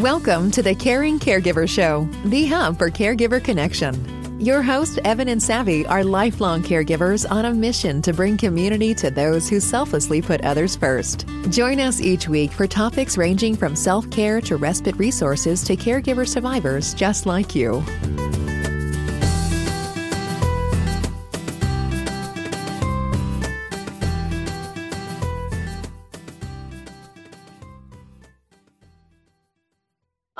Welcome to the Caring Caregiver Show, the hub for caregiver connection. Your hosts, Evan and Savvy, are lifelong caregivers on a mission to bring community to those who selflessly put others first. Join us each week for topics ranging from self-care to respite resources to caregiver survivors just like you.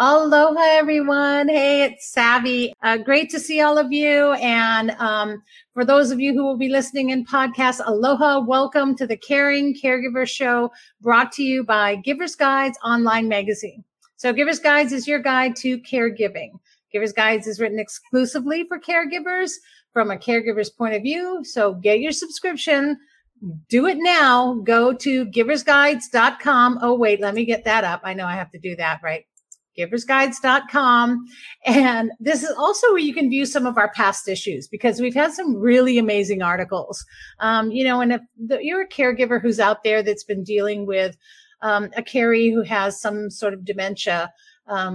Aloha, everyone. Hey, it's Savvy. Great to see all of you. And for those of you who will be listening in podcasts, aloha. Welcome to the Caring Caregiver Show, brought to you by Givers Guides online magazine. So Givers Guides is your guide to caregiving. Givers Guides is written exclusively for caregivers from a caregiver's point of view. So get your subscription. Do it now. Go to giversguides.com. Oh, wait, let me get that up. I know I have to do that, right? giversguides.com. And this is also where you can view some of our past issues, because we've had some really amazing articles. And if you're a caregiver who's out there that's been dealing with a caree who has some sort of dementia,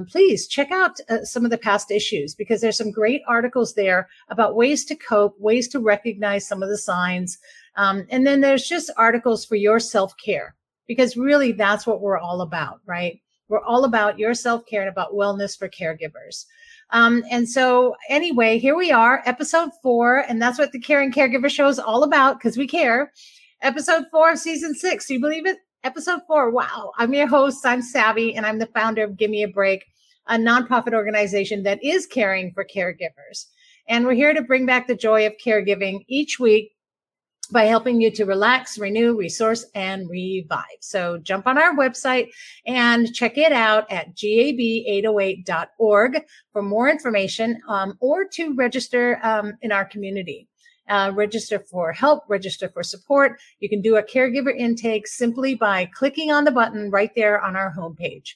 please check out some of the past issues, because there's some great articles there about ways to cope, ways to recognize some of the signs. And then there's just articles for your self-care, because really that's what we're all about, right? We're all about your self-care and about wellness for caregivers. And so anyway, here we are, episode 4, and that's what the Caring Caregiver Show is all about, because we care. Episode 4 of season 6. Do you believe it? Episode 4. Wow. I'm your host. I'm Savvy, and I'm the founder of Give Me a Break, a nonprofit organization that is caring for caregivers. And we're here to bring back the joy of caregiving each week by helping you to relax, renew, resource, and revive. So jump on our website and check it out at gab808.org for more information, or to register in our community. Register for help, register for support. You can do a caregiver intake simply by clicking on the button right there on our homepage.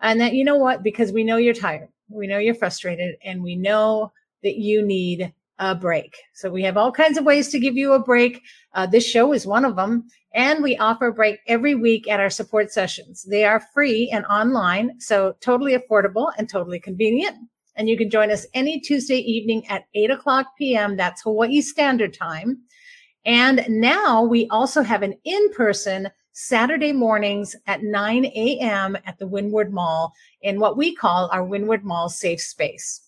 And then, you know what? Because we know you're tired, we know you're frustrated, and we know that you need a break. So we have all kinds of ways to give you a break. This show is one of them. And we offer a break every week at our support sessions. They are free and online, so totally affordable and totally convenient. And you can join us any Tuesday evening at 8:00 p.m. That's Hawaii Standard Time. And now we also have an in-person Saturday mornings at 9 a.m. at the Windward Mall in what we call our Windward Mall Safe Space.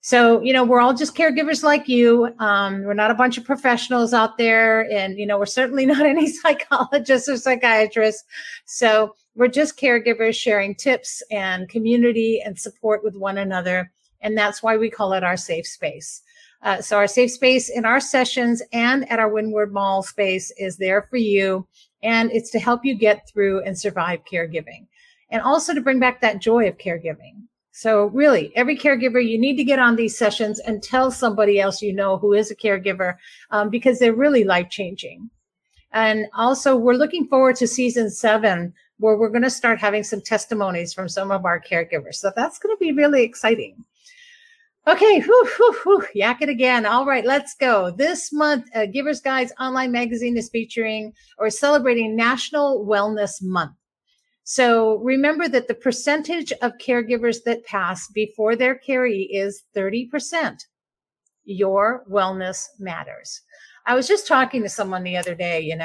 So, we're all just caregivers like you. We're not a bunch of professionals out there. And, we're certainly not any psychologists or psychiatrists. So we're just caregivers sharing tips and community and support with one another. And that's why we call it our safe space. So our safe space in our sessions and at our Windward Mall space is there for you. And it's to help you get through and survive caregiving, and also to bring back that joy of caregiving. So really, every caregiver, you need to get on these sessions and tell somebody else who is a caregiver, because they're really life-changing. And also, we're looking forward to season 7, where we're going to start having some testimonies from some of our caregivers. So that's going to be really exciting. Okay, yak it again. All right, let's go. This month, Givers Guides online magazine is featuring or celebrating National Wellness Month. So remember that the percentage of caregivers that pass before their caree is 30%. Your wellness matters. I was just talking to someone the other day, and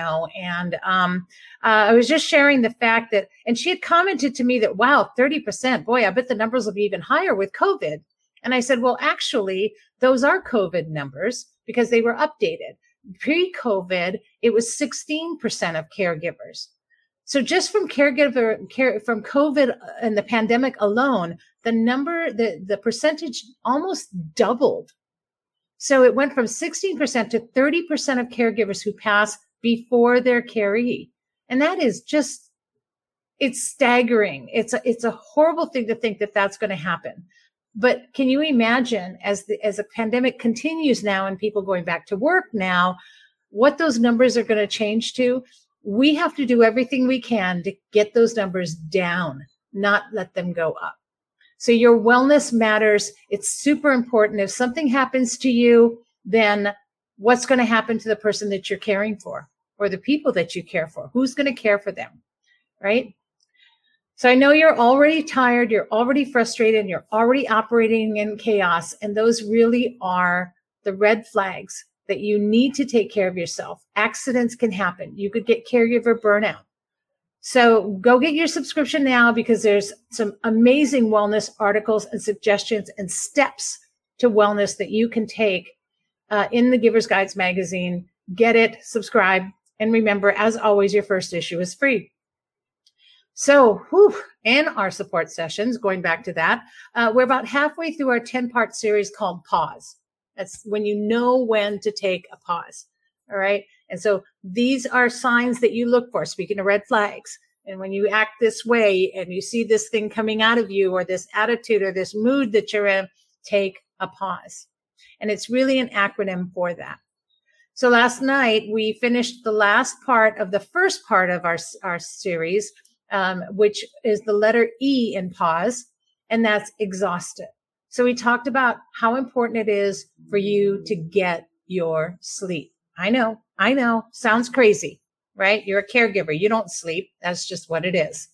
I was just sharing the fact that, and she had commented to me that, wow, 30%, boy, I bet the numbers will be even higher with COVID. And I said, well, actually, those are COVID numbers, because they were updated. Pre-COVID, it was 16% of caregivers. So just from from COVID and the pandemic alone, the number, the percentage almost doubled. So it went from 16% to 30% of caregivers who pass before their caree. And that is just, it's staggering. It's a horrible thing to think that that's going to happen. But can you imagine, as the pandemic continues now and people going back to work now, what those numbers are going to change to? We have to do everything we can to get those numbers down, not let them go up. So your wellness matters. It's super important. If something happens to you, then what's going to happen to the person that you're caring for, or the people that you care for? Who's going to care for them, right? So I know you're already tired, you're already frustrated, you're already operating in chaos. And those really are the red flags that you need to take care of yourself. Accidents can happen. You could get caregiver burnout. So go get your subscription now, because there's some amazing wellness articles and suggestions and steps to wellness that you can take in the Givers Guides magazine. Get it, subscribe, and remember, as always, your first issue is free. So, and our support sessions, going back to that, we're about halfway through our 10-part series called Pause. That's when you know when to take a pause, all right? And so these are signs that you look for, speaking of red flags. And when you act this way and you see this thing coming out of you, or this attitude or this mood that you're in, take a pause. And it's really an acronym for that. So last night, we finished the last part of the first part of our series, which is the letter E in pause, and that's exhausted. So we talked about how important it is for you to get your sleep. I know, sounds crazy, right? You're a caregiver, you don't sleep, that's just what it is.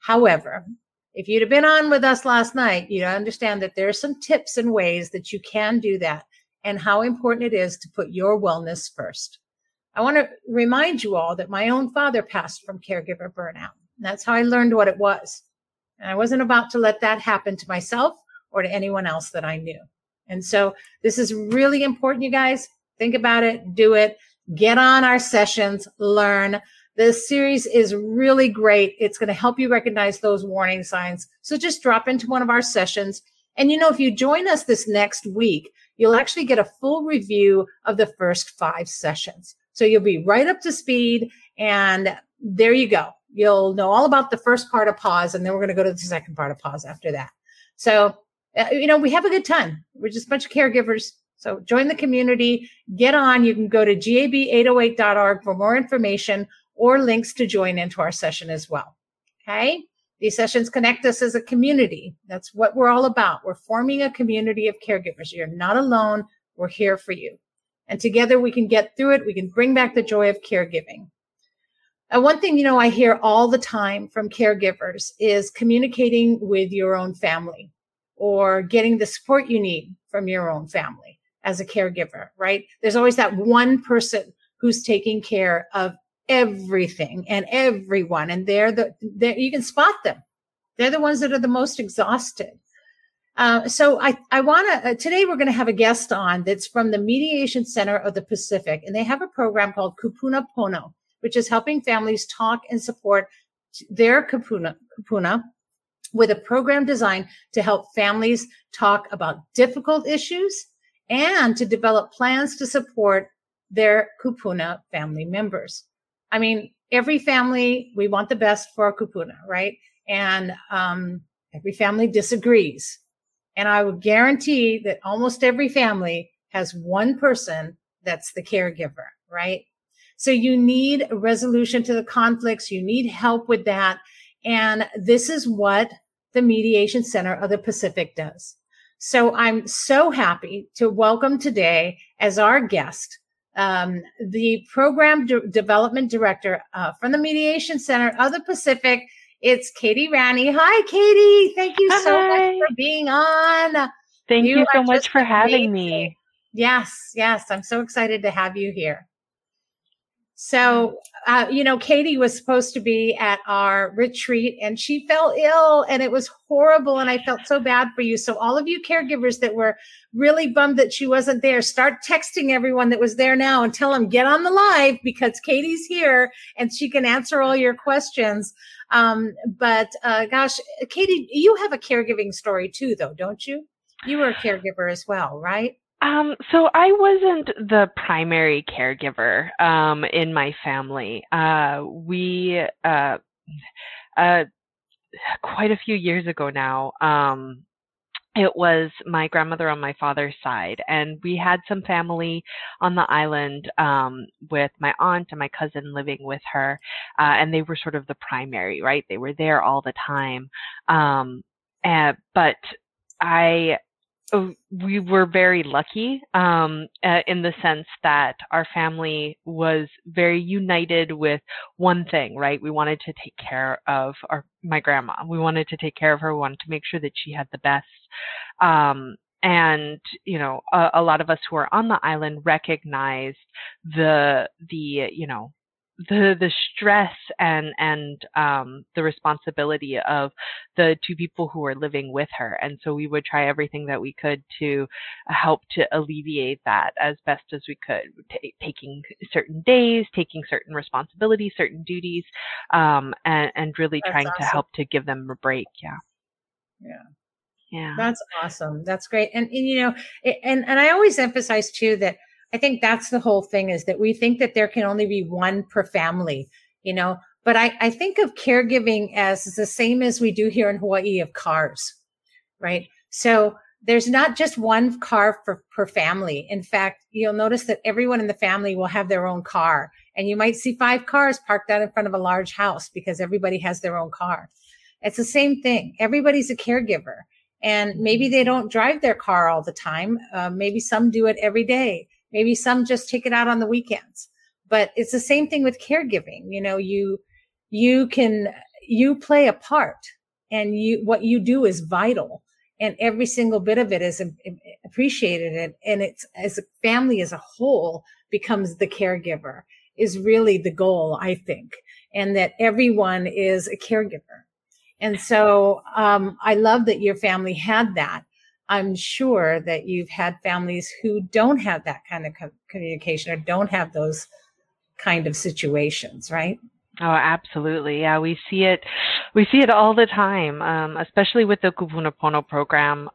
However, if you'd have been on with us last night, you'd understand that there are some tips and ways that you can do that, and how important it is to put your wellness first. I want to remind you all that my own father passed from caregiver burnout. That's how I learned what it was. And I wasn't about to let that happen to myself or to anyone else that I knew. And so this is really important, you guys. Think about it, do it, get on our sessions, learn. This series is really great. It's going to help you recognize those warning signs. So just drop into one of our sessions. And you know, if you join us this next week, you'll actually get a full review of the first 5 sessions. So you'll be right up to speed, and there you go. You'll know all about the first part of pause, and then we're going to go to the second part of pause after that. So, you know, we have a good time. We're just a bunch of caregivers. So join the community, get on. You can go to gab808.org for more information or links to join into our session as well. Okay. These sessions connect us as a community. That's what we're all about. We're forming a community of caregivers. You're not alone. We're here for you. And together we can get through it. We can bring back the joy of caregiving. And one thing, you know, I hear all the time from caregivers is communicating with your own family or getting the support you need from your own family as a caregiver, right? There's always that one person who's taking care of everything and everyone, and they're you can spot them. They're the ones that are the most exhausted. So I want to today we're going to have a guest on that's from the Mediation Center of the Pacific, and they have a program called Kupuna Pono, which is helping families talk and support their kupuna with a program designed to help families talk about difficult issues and to develop plans to support their kupuna family members. I mean, every family, we want the best for our kupuna, right? And every family disagrees. And I will guarantee that almost every family has one person that's the caregiver, right? So you need a resolution to the conflicts. You need help with that. And this is what the Mediation Center of the Pacific does. So I'm so happy to welcome today as our guest, the program development director from the Mediation Center of the Pacific. It's Katie Raney. Hi, Katie. Thank you so much for being on. Thank you so much for having me. Yes. I'm so excited to have you here. So, you know, Katie was supposed to be at our retreat and she fell ill and it was horrible. And I felt so bad for you. So all of you caregivers that were really bummed that she wasn't there, start texting everyone that was there now and tell them, get on the live because Katie's here and she can answer all your questions. Gosh, Katie, you have a caregiving story too, though, don't you? You were a caregiver as well, right? So I wasn't the primary caregiver in my family. We quite a few years ago now, it was my grandmother on my father's side, and we had some family on the island with my aunt and my cousin living with her, and they were sort of the primary, right? They were there all the time, but I we were very lucky in the sense that our family was very united with one thing, right? We wanted to take care of my grandma. We wanted to take care of her. We wanted to make sure that she had the best. And, you know, a lot of us who are on the island recognized the stress and the responsibility of the two people who were living with her. And so we would try everything that we could to help to alleviate that as best as we could, taking certain days, taking certain responsibilities, certain duties, and really That's trying awesome. To help to give them a break. Yeah. That's awesome. That's great. And you know, and I always emphasize too that I think that's the whole thing, is that we think that there can only be one per family, you know, but I think of caregiving as the same as we do here in Hawaii of cars, right? So there's not just one car per family. In fact, you'll notice that everyone in the family will have their own car, and you might see 5 cars parked out in front of a large house because everybody has their own car. It's the same thing. Everybody's a caregiver, and maybe they don't drive their car all the time. Maybe some do it every day. Maybe some just take it out on the weekends, but it's the same thing with caregiving. You know, you play a part, and what you do is vital, and every single bit of it is appreciated. And it's, as a family as a whole becomes the caregiver, is really the goal, I think. And that everyone is a caregiver. And so, I love that your family had that. I'm sure that you've had families who don't have that kind of communication or don't have those kind of situations, right? Oh, absolutely. Yeah, we see it all the time, especially with the Kupuna Pono program.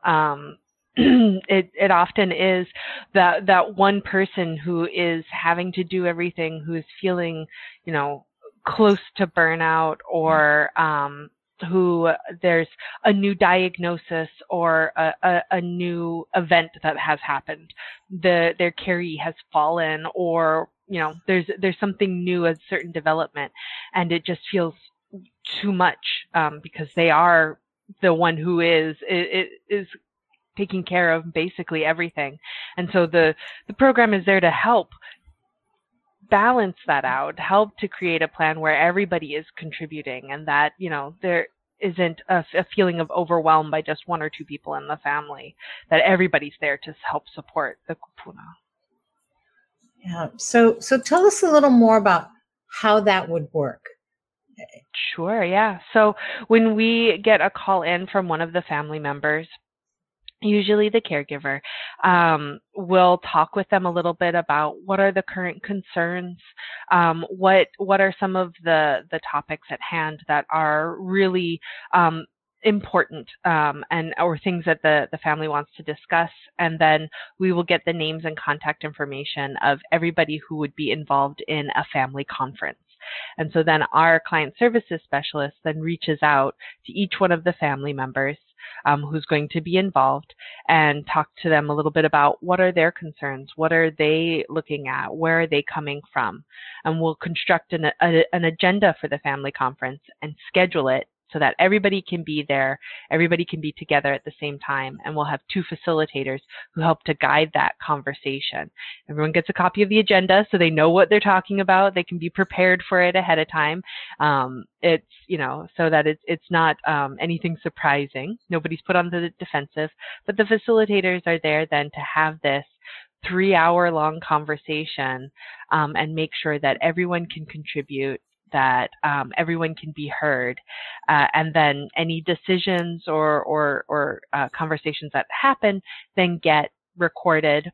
It often is that one person who is having to do everything, who is feeling, you know, close to burnout, or who there's a new diagnosis or a new event that has happened. Their carry has fallen, or, you know, there's something new, a certain development, and it just feels too much, because they are the one who is taking care of basically everything. And so the program is there to help balance that out, help to create a plan where everybody is contributing, and that, you know, there isn't a feeling of overwhelm by just one or two people in the family, that everybody's there to help support the kupuna. Yeah. So tell us a little more about how that would work. Sure. Yeah. So when we get a call in from one of the family members, usually the caregiver, will talk with them a little bit about what are the current concerns, what are some of the topics at hand that are really important, and or things that the family wants to discuss. And then we will get the names and contact information of everybody who would be involved in a family conference. And so then our client services specialist then reaches out to each one of the family members who's going to be involved, and talk to them a little bit about what are their concerns, what are they looking at, where are they coming from, and we'll construct an agenda for the family conference and schedule it so that everybody can be there, everybody can be together at the same time, and we'll have 2 facilitators who help to guide that conversation. Everyone gets a copy of the agenda so they know what they're talking about. They can be prepared for it ahead of time. It's, you know, so that it's not anything surprising. Nobody's put on the defensive, but the facilitators are there then to have this 3-hour-long conversation, and make sure that everyone can contribute, that everyone can be heard, and then any decisions or conversations that happen then get recorded.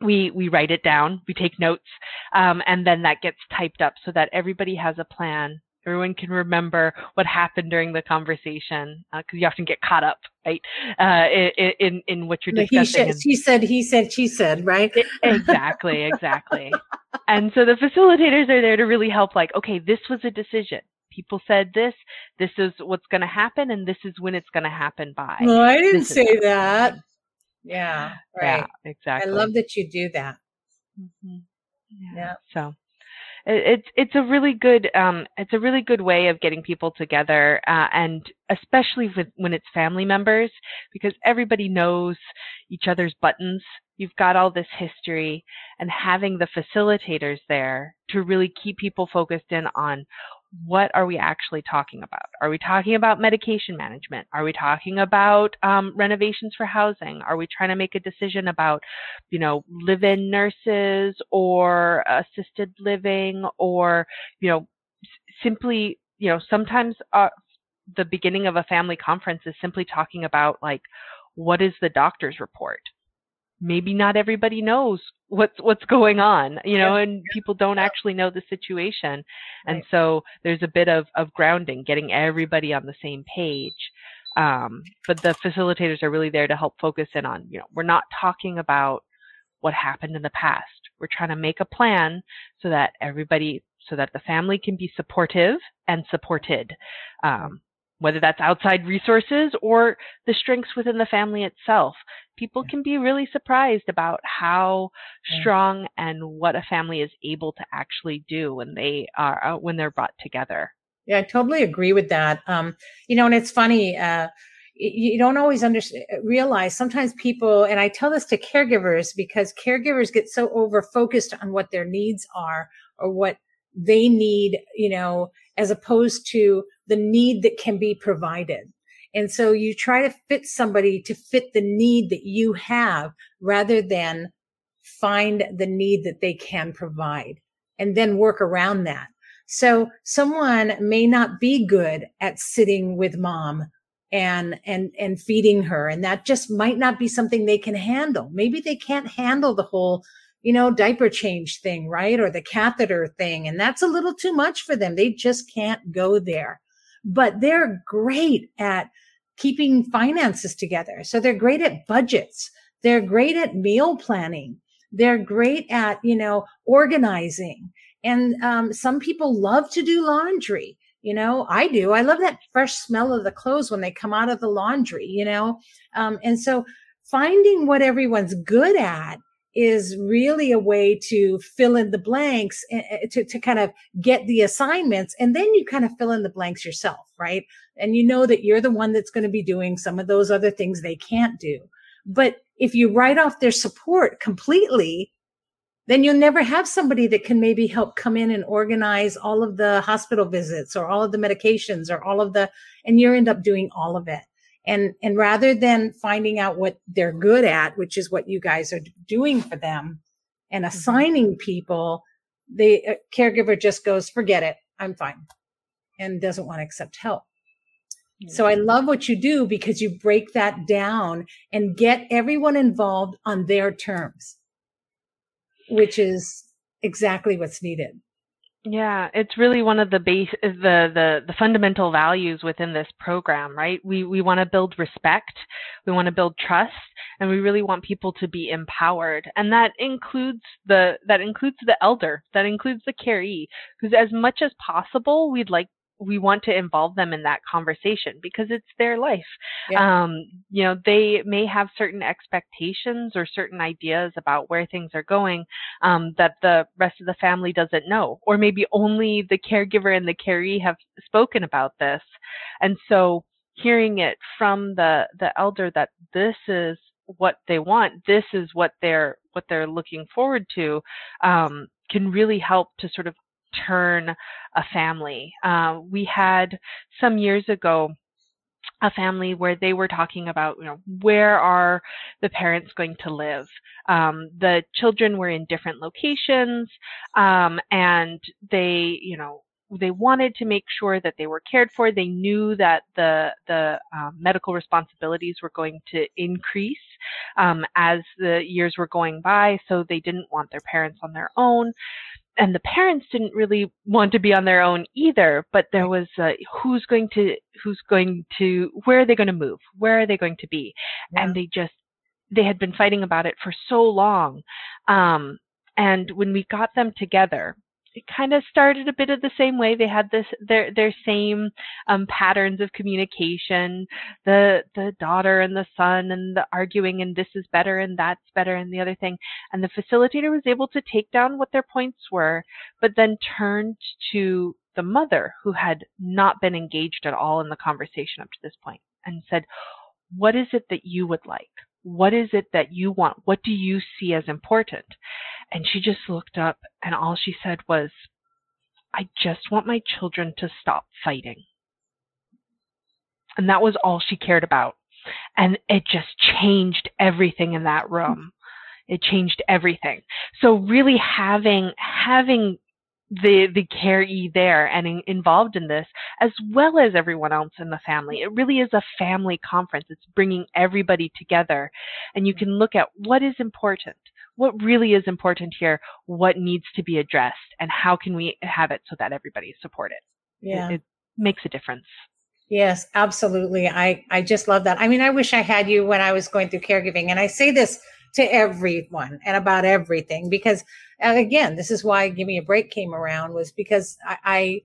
We write it down, we take notes, and then that gets typed up so that everybody has a plan. Everyone can remember what happened during the conversation, because you often get caught up, right, in what you're discussing. He said, she said, right? Exactly. And so the facilitators are there to really help, like, okay, this was a decision. People said this. This is what's going to happen, and this is when it's going to happen by. Well, I didn't say that. Yeah, right. Yeah, exactly. I love that you do that. Mm-hmm. Yeah. So it's a really good way of getting people together, and especially when it's family members, because everybody knows each other's buttons. You've got all this history, and having the facilitators there to really keep people focused in on what are we actually talking about? Are we talking about medication management? Are we talking about renovations for housing? Are we trying to make a decision about, you know, live-in nurses or assisted living, or, you know, simply, you know, sometimes the beginning of a family conference is simply talking about, like, what is the doctor's report? Maybe not everybody knows what's going on, you know, and people don't actually know the situation. And so there's a bit of grounding, getting everybody on the same page. But the facilitators are really there to help focus in on, you know, we're not talking about what happened in the past. We're trying to make a plan so that everybody, so that the family can be supportive and supported, whether that's outside resources or the strengths within the family itself. People can be really surprised about how strong and what a family is able to actually do when they are when they're brought together. Yeah, I totally agree with that. You know, and it's funny, you don't always realize sometimes people, and I tell this to caregivers because caregivers get so over-focused on what their needs are or what they need, you know, as opposed to the need that can be provided. And so you try to fit somebody to fit the need that you have rather than find the need that they can provide and then work around that. So someone may not be good at sitting with mom and feeding her, and that just might not be something they can handle. Maybe they can't handle the whole, you know, diaper change thing, right? Or the catheter thing. And that's a little too much for them. They just can't go there. But they're great at keeping finances together. So they're great at budgets. They're great at meal planning. They're great at, you know, organizing. And some people love to do laundry. You know, I do. I love that fresh smell of the clothes when they come out of the laundry, you know. And so finding what everyone's good at is really a way to fill in the blanks, to kind of get the assignments. And then you kind of fill in the blanks yourself, right? And you know that you're the one that's going to be doing some of those other things they can't do. But if you write off their support completely, then you'll never have somebody that can maybe help come in and organize all of the hospital visits or all of the medications or all of the, and you end up doing all of it. And rather than finding out what they're good at, which is what you guys are doing for them, and assigning people, the caregiver just goes, forget it, I'm fine, and doesn't want to accept help. Mm-hmm. So I love what you do because you break that down and get everyone involved on their terms, which is exactly what's needed. Yeah, it's really one of the base, the fundamental values within this program, right? We want to build respect, we want to build trust, and we really want people to be empowered, and that includes the elder, that includes the caree, because as much as possible, we want to involve them in that conversation because it's their life. Yeah. You know, they may have certain expectations or certain ideas about where things are going that the rest of the family doesn't know, or maybe only the caregiver and the caree have spoken about this. And so hearing it from the elder that this is what they want, this is what they're looking forward to, can really help to sort of turn a family. We had some years ago a family where they were talking about, you know, where are the parents going to live? The children were in different locations, and they, you know, they wanted to make sure that they were cared for. They knew that the medical responsibilities were going to increase as the years were going by, so they didn't want their parents on their own. And the parents didn't really want to be on their own either, but there was where are they going to move? Where are they going to be? Yeah. And they had been fighting about it for so long. And when we got them together, it kind of started a bit of the same way. They had their same patterns of communication, the daughter and the son and the arguing and this is better and that's better and the other thing. And the facilitator was able to take down what their points were, but then turned to the mother, who had not been engaged at all in the conversation up to this point, and said, what is it that you would like? What is it that you want? What do you see as important? And she just looked up, and all she said was, I just want my children to stop fighting. And that was all she cared about. And it just changed everything in that room. It changed everything. So really having the caree there and involved in this, as well as everyone else in the family. It really is a family conference. It's bringing everybody together, and you can look at what is important, what really is important here, what needs to be addressed, and how can we have it so that everybody is supported. Yeah. It makes a difference. Yes, absolutely. I just love that. I mean, I wish I had you when I was going through caregiving, and I say this to everyone and about everything, because again, this is why Give Me a Break came around, was because I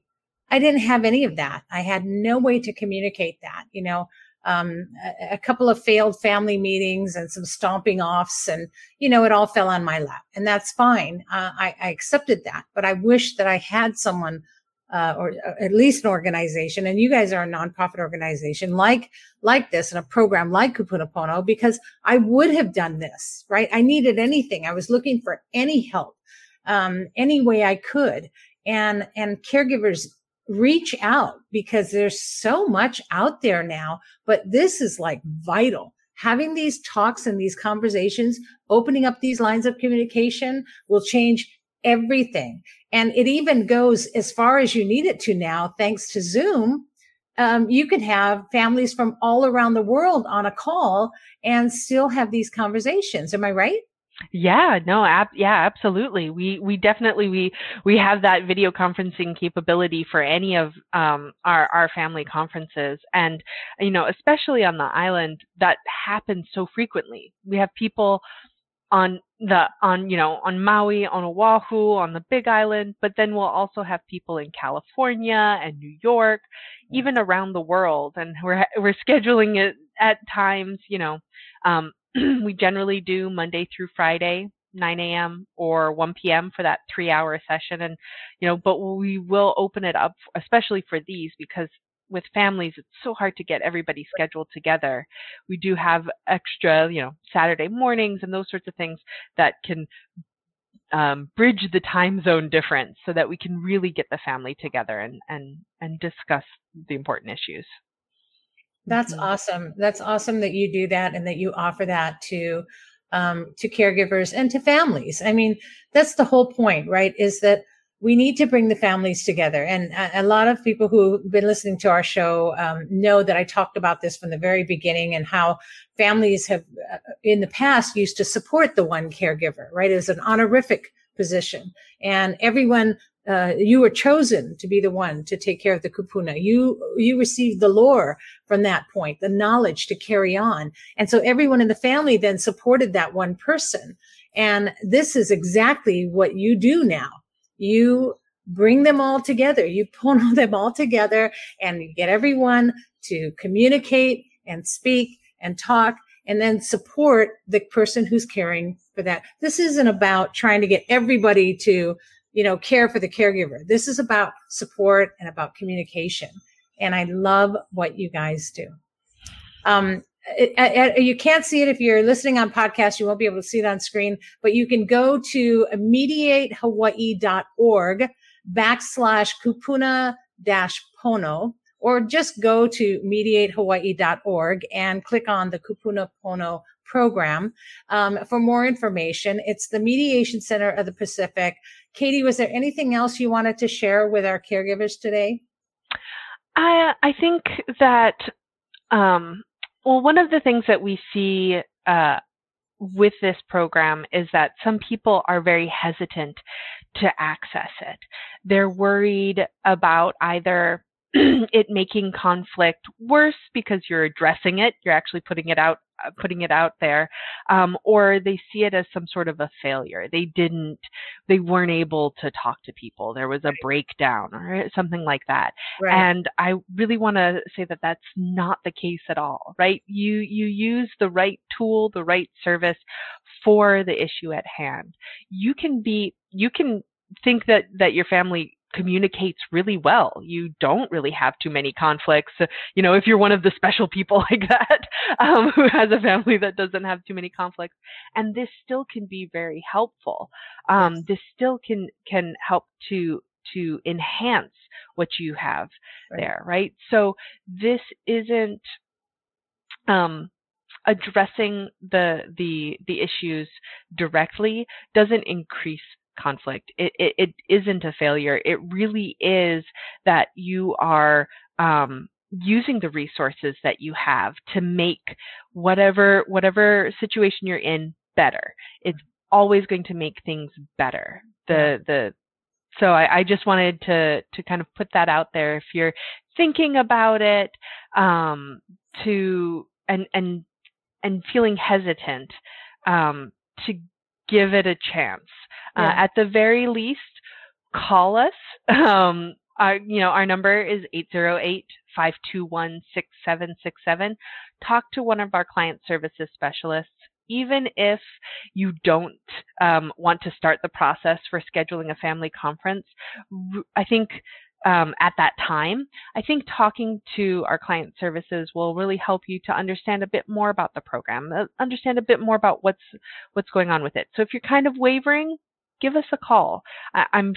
didn't have any of that. I had no way to communicate that, you know, a couple of failed family meetings and some stomping offs, and, you know, it all fell on my lap, and that's fine. I accepted that, but I wish that I had someone or at least an organization, and you guys are a nonprofit organization like this, and a program like Kupuna Pono, because I would have done this, right? I needed anything. I was looking for any help, any way I could. And caregivers, reach out, because there's so much out there now, but this is like vital. Having these talks and these conversations, opening up these lines of communication will change everything. And it even goes as far as you need it to now, thanks to Zoom. You can have families from all around the world on a call and still have these conversations. Am I right? Yeah, no, absolutely. We definitely, we have that video conferencing capability for any of our family conferences. And, you know, especially on the island, that happens so frequently. We have people on Maui, on Oahu, on the Big Island, but then we'll also have people in California and New York, even around the world, and we're scheduling it at times. You know, we generally do Monday through Friday, 9 a.m. or 1 p.m. for that 3-hour session, and you know, but we will open it up, especially for these, because with families, it's so hard to get everybody scheduled together. We do have extra, you know, Saturday mornings and those sorts of things that can bridge the time zone difference, so that we can really get the family together and discuss the important issues. That's awesome. That's awesome that you do that, and that you offer that to caregivers and to families. I mean, that's the whole point, right? Is that we need to bring the families together. And a lot of people who've been listening to our show know that I talked about this from the very beginning, and how families have in the past used to support the one caregiver, right? It was an honorific position. And everyone, you were chosen to be the one to take care of the kupuna. You received the lore from that point, the knowledge to carry on. And so everyone in the family then supported that one person. And this is exactly what you do now. You bring them all together, you pono them all together, and you get everyone to communicate and speak and talk, and then support the person who's caring for that. This isn't about trying to get everybody to, you know, care for the caregiver. This is about support and about communication. And I love what you guys do. You can't see it if you're listening on podcast. You won't be able to see it on screen, but you can go to mediatehawaii.org/kupuna-pono, or just go to mediatehawaii.org and click on the Kupuna Pono program for more information. It's the Mediation Center of the Pacific. Katie, was there anything else you wanted to share with our caregivers today? I think that... Well, one of the things that we see with this program is that some people are very hesitant to access it. They're worried about either it making conflict worse because you're addressing it, you're actually putting it out there, or they see it as some sort of a failure. They weren't able to talk to people. There was a breakdown or something like that. Right. And I really want to say that that's not the case at all, right? You use the right tool, the right service for the issue at hand. You can think that your family communicates really well. You don't really have too many conflicts. You know, if you're one of the special people like that, who has a family that doesn't have too many conflicts, and this still can be very helpful. Yes. This still can help to enhance what you have there, right? So this isn't addressing the issues directly doesn't increase conflict. It isn't a failure. It really is that you are using the resources that you have to make whatever situation you're in better. It's always going to make things better. So I just wanted to kind of put that out there if you're thinking about it, and feeling hesitant to give it a chance. Yeah. At the very least, call us. Our number is 808-521-6767. Talk to one of our client services specialists. Even if you don't want to start the process for scheduling a family conference, I think at that time, I think talking to our client services will really help you to understand a bit more about the program, understand a bit more about what's going on with it. So if you're kind of wavering, give us a call. I'm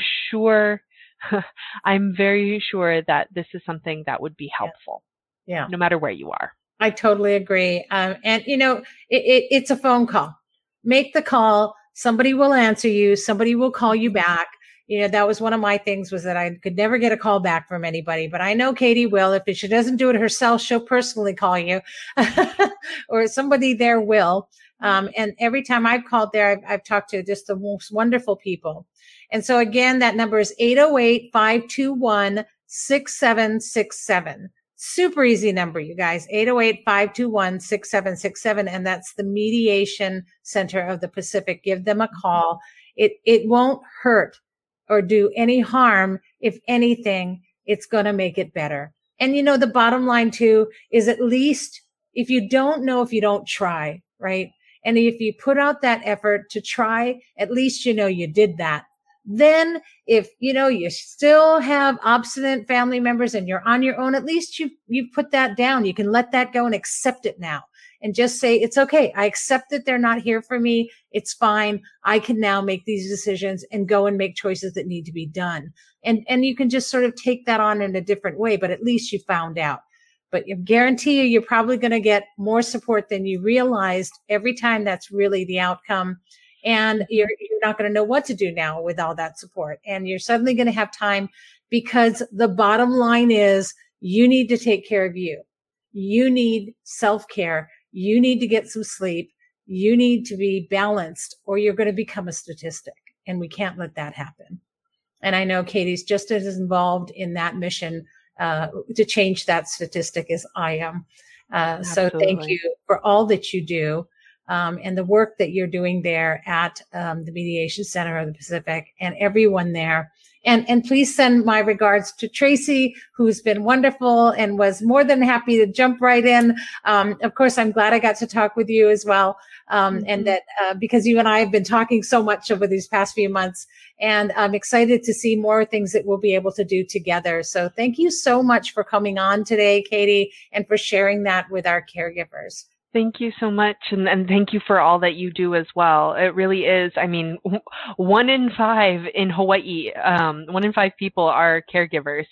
very sure that this is something that would be helpful. Yeah. No matter where you are. I totally agree. It's a phone call. Make the call. Somebody will answer you. Somebody will call you back. You know, that was one of my things, was that I could never get a call back from anybody, but I know Katie will. If she doesn't do it herself, she'll personally call you or somebody there will. And every time I've called there, I've talked to just the most wonderful people. And so again, that number is 808-521-6767. Super easy number, you guys, 808-521-6767. And that's the Mediation Center of the Pacific. Give them a call. It won't hurt or do any harm. If anything, it's going to make it better. And, you know, the bottom line too is, at least if you don't know, if you don't try, right? And if you put out that effort to try, at least you know you did that. Then if, you know, you still have obstinate family members and you're on your own, at least you've put that down. You can let that go and accept it now and just say, it's okay. I accept that they're not here for me. It's fine. I can now make these decisions and go and make choices that need to be done. And you can just sort of take that on in a different way, but at least you found out. But I guarantee you're probably going to get more support than you realized every time. That's really the outcome. And you're not going to know what to do now with all that support. And you're suddenly going to have time, because the bottom line is you need to take care of you. You need self-care. You need to get some sleep. You need to be balanced, or you're going to become a statistic. And we can't let that happen. And I know Katie's just as involved in that mission to change that statistic as I am. So thank you for all that you do. And the work that you're doing there at the Mediation Center of the Pacific, and everyone there. And please send my regards to Tracy, who's been wonderful and was more than happy to jump right in. Of course, I'm glad I got to talk with you as well. And that because you and I have been talking so much over these past few months, and I'm excited to see more things that we'll be able to do together. So thank you so much for coming on today, Katie, and for sharing that with our caregivers. Thank you so much. And thank you for all that you do as well. It really is. I mean, 1 in 5 in Hawaii, 1 in 5 people are caregivers.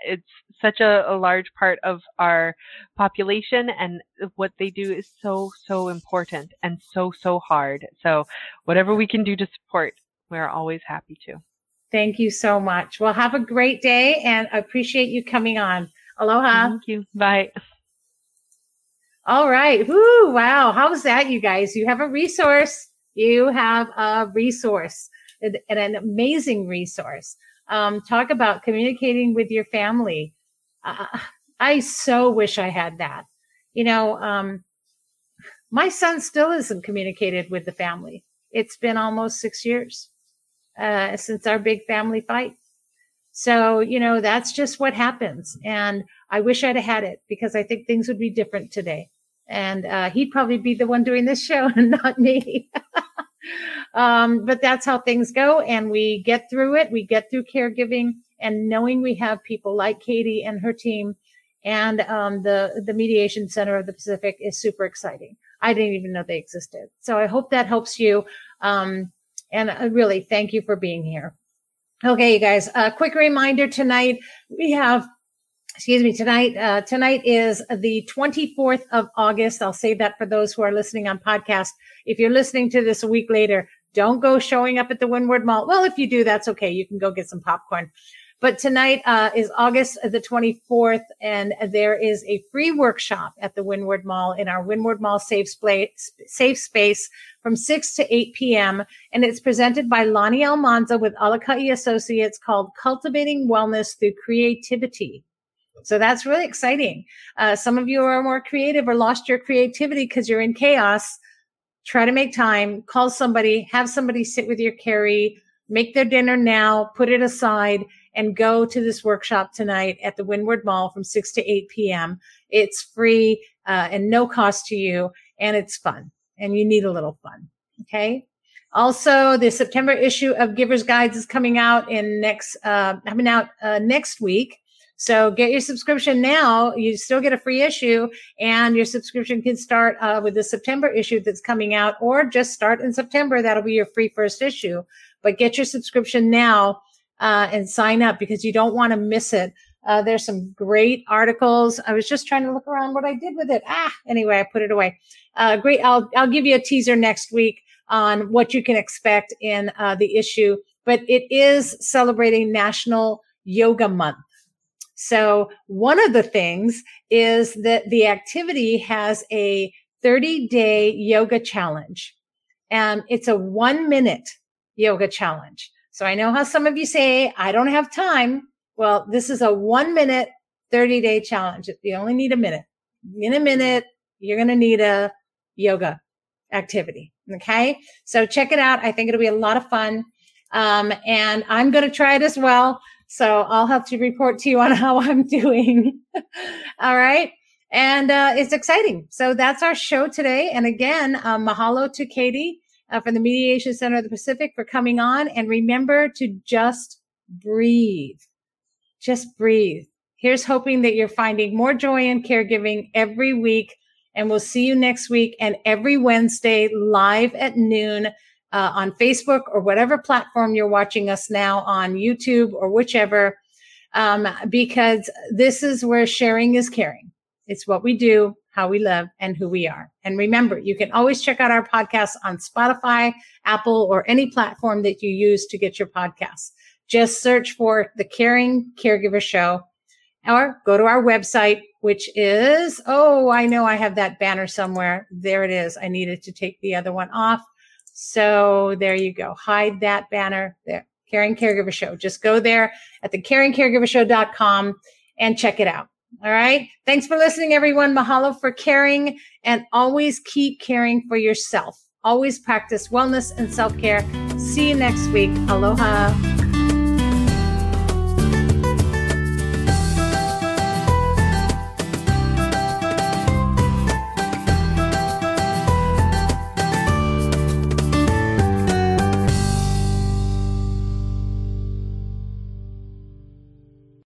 It's such a large part of our population, and what they do is so, so important and so, so hard. So whatever we can do to support, we're always happy to. Thank you so much. Well, have a great day, and I appreciate you coming on. Aloha. Thank you. Bye. All right. Woo, wow. How's that, you guys? You have a resource. You have a resource, an amazing resource. Talk about communicating with your family. I so wish I had that. You know, my son still isn't communicated with the family. It's been almost 6 years since our big family fight. So, you know, that's just what happens. And I wish I'd have had it because I think things would be different today. And he'd probably be the one doing this show and not me. But that's how things go. And we get through it. We get through caregiving and knowing we have people like Katie and her team. And the Mediation Center of the Pacific is super exciting. I didn't even know they existed. So I hope that helps you. And I really thank you for being here. Okay, you guys, a quick reminder tonight. We have, tonight is the 24th of August. I'll say that for those who are listening on podcast. If you're listening to this a week later, don't go showing up at the Windward Mall. Well, if you do, that's okay. You can go get some popcorn. But tonight is August the 24th, and there is a free workshop at the Windward Mall in our Windward Mall Safe Space from 6 to 8 p.m. And it's presented by Lonnie Almanza with Alaka'i Associates called Cultivating Wellness Through Creativity. So that's really exciting. Some of you are more creative or lost your creativity because you're in chaos. Try to make time, call somebody, have somebody sit with your carry, make their dinner now, put it aside, and go to this workshop tonight at the Windward Mall from 6 to 8 p.m. It's free and no cost to you, and it's fun, and you need a little fun, okay? Also, the September issue of Givers Guides is coming out next week. So get your subscription now. You still get a free issue, and your subscription can start with the September issue that's coming out, or just start in September. That'll be your free first issue. But get your subscription now and sign up because you don't want to miss it. There's some great articles. I was just trying to look around what I did with it. Anyway, I put it away. Great. I'll give you a teaser next week on what you can expect in the issue. But it is celebrating National Yoga Month. So one of the things is that the activity has a 30-day yoga challenge, and it's a 1-minute yoga challenge. So I know how some of you say, I don't have time. Well, this is a 1-minute, 30-day challenge. You only need a minute. In a minute, you're going to need a yoga activity. Okay. So check it out. I think it'll be a lot of fun. And I'm going to try it as well. So I'll have to report to you on how I'm doing. All right. And it's exciting. So that's our show today. And again, mahalo to Katie from the Mediation Center of the Pacific for coming on. And remember to just breathe. Just breathe. Here's hoping that you're finding more joy in caregiving every week. And we'll see you next week and every Wednesday live at noon. On Facebook or whatever platform you're watching us now on, YouTube or whichever, because this is where sharing is caring. It's what we do, how we live, and who we are. And remember, you can always check out our podcasts on Spotify, Apple, or any platform that you use to get your podcasts. Just search for the Caring Caregiver Show or go to our website, which is, oh, I know I have that banner somewhere. There it is. I needed to take the other one off. So there you go. Hide that banner there. Caring Caregiver Show. Just go there at the caringcaregivershow.com and check it out. All right. Thanks for listening, everyone. Mahalo for caring, and always keep caring for yourself. Always practice wellness and self-care. See you next week. Aloha.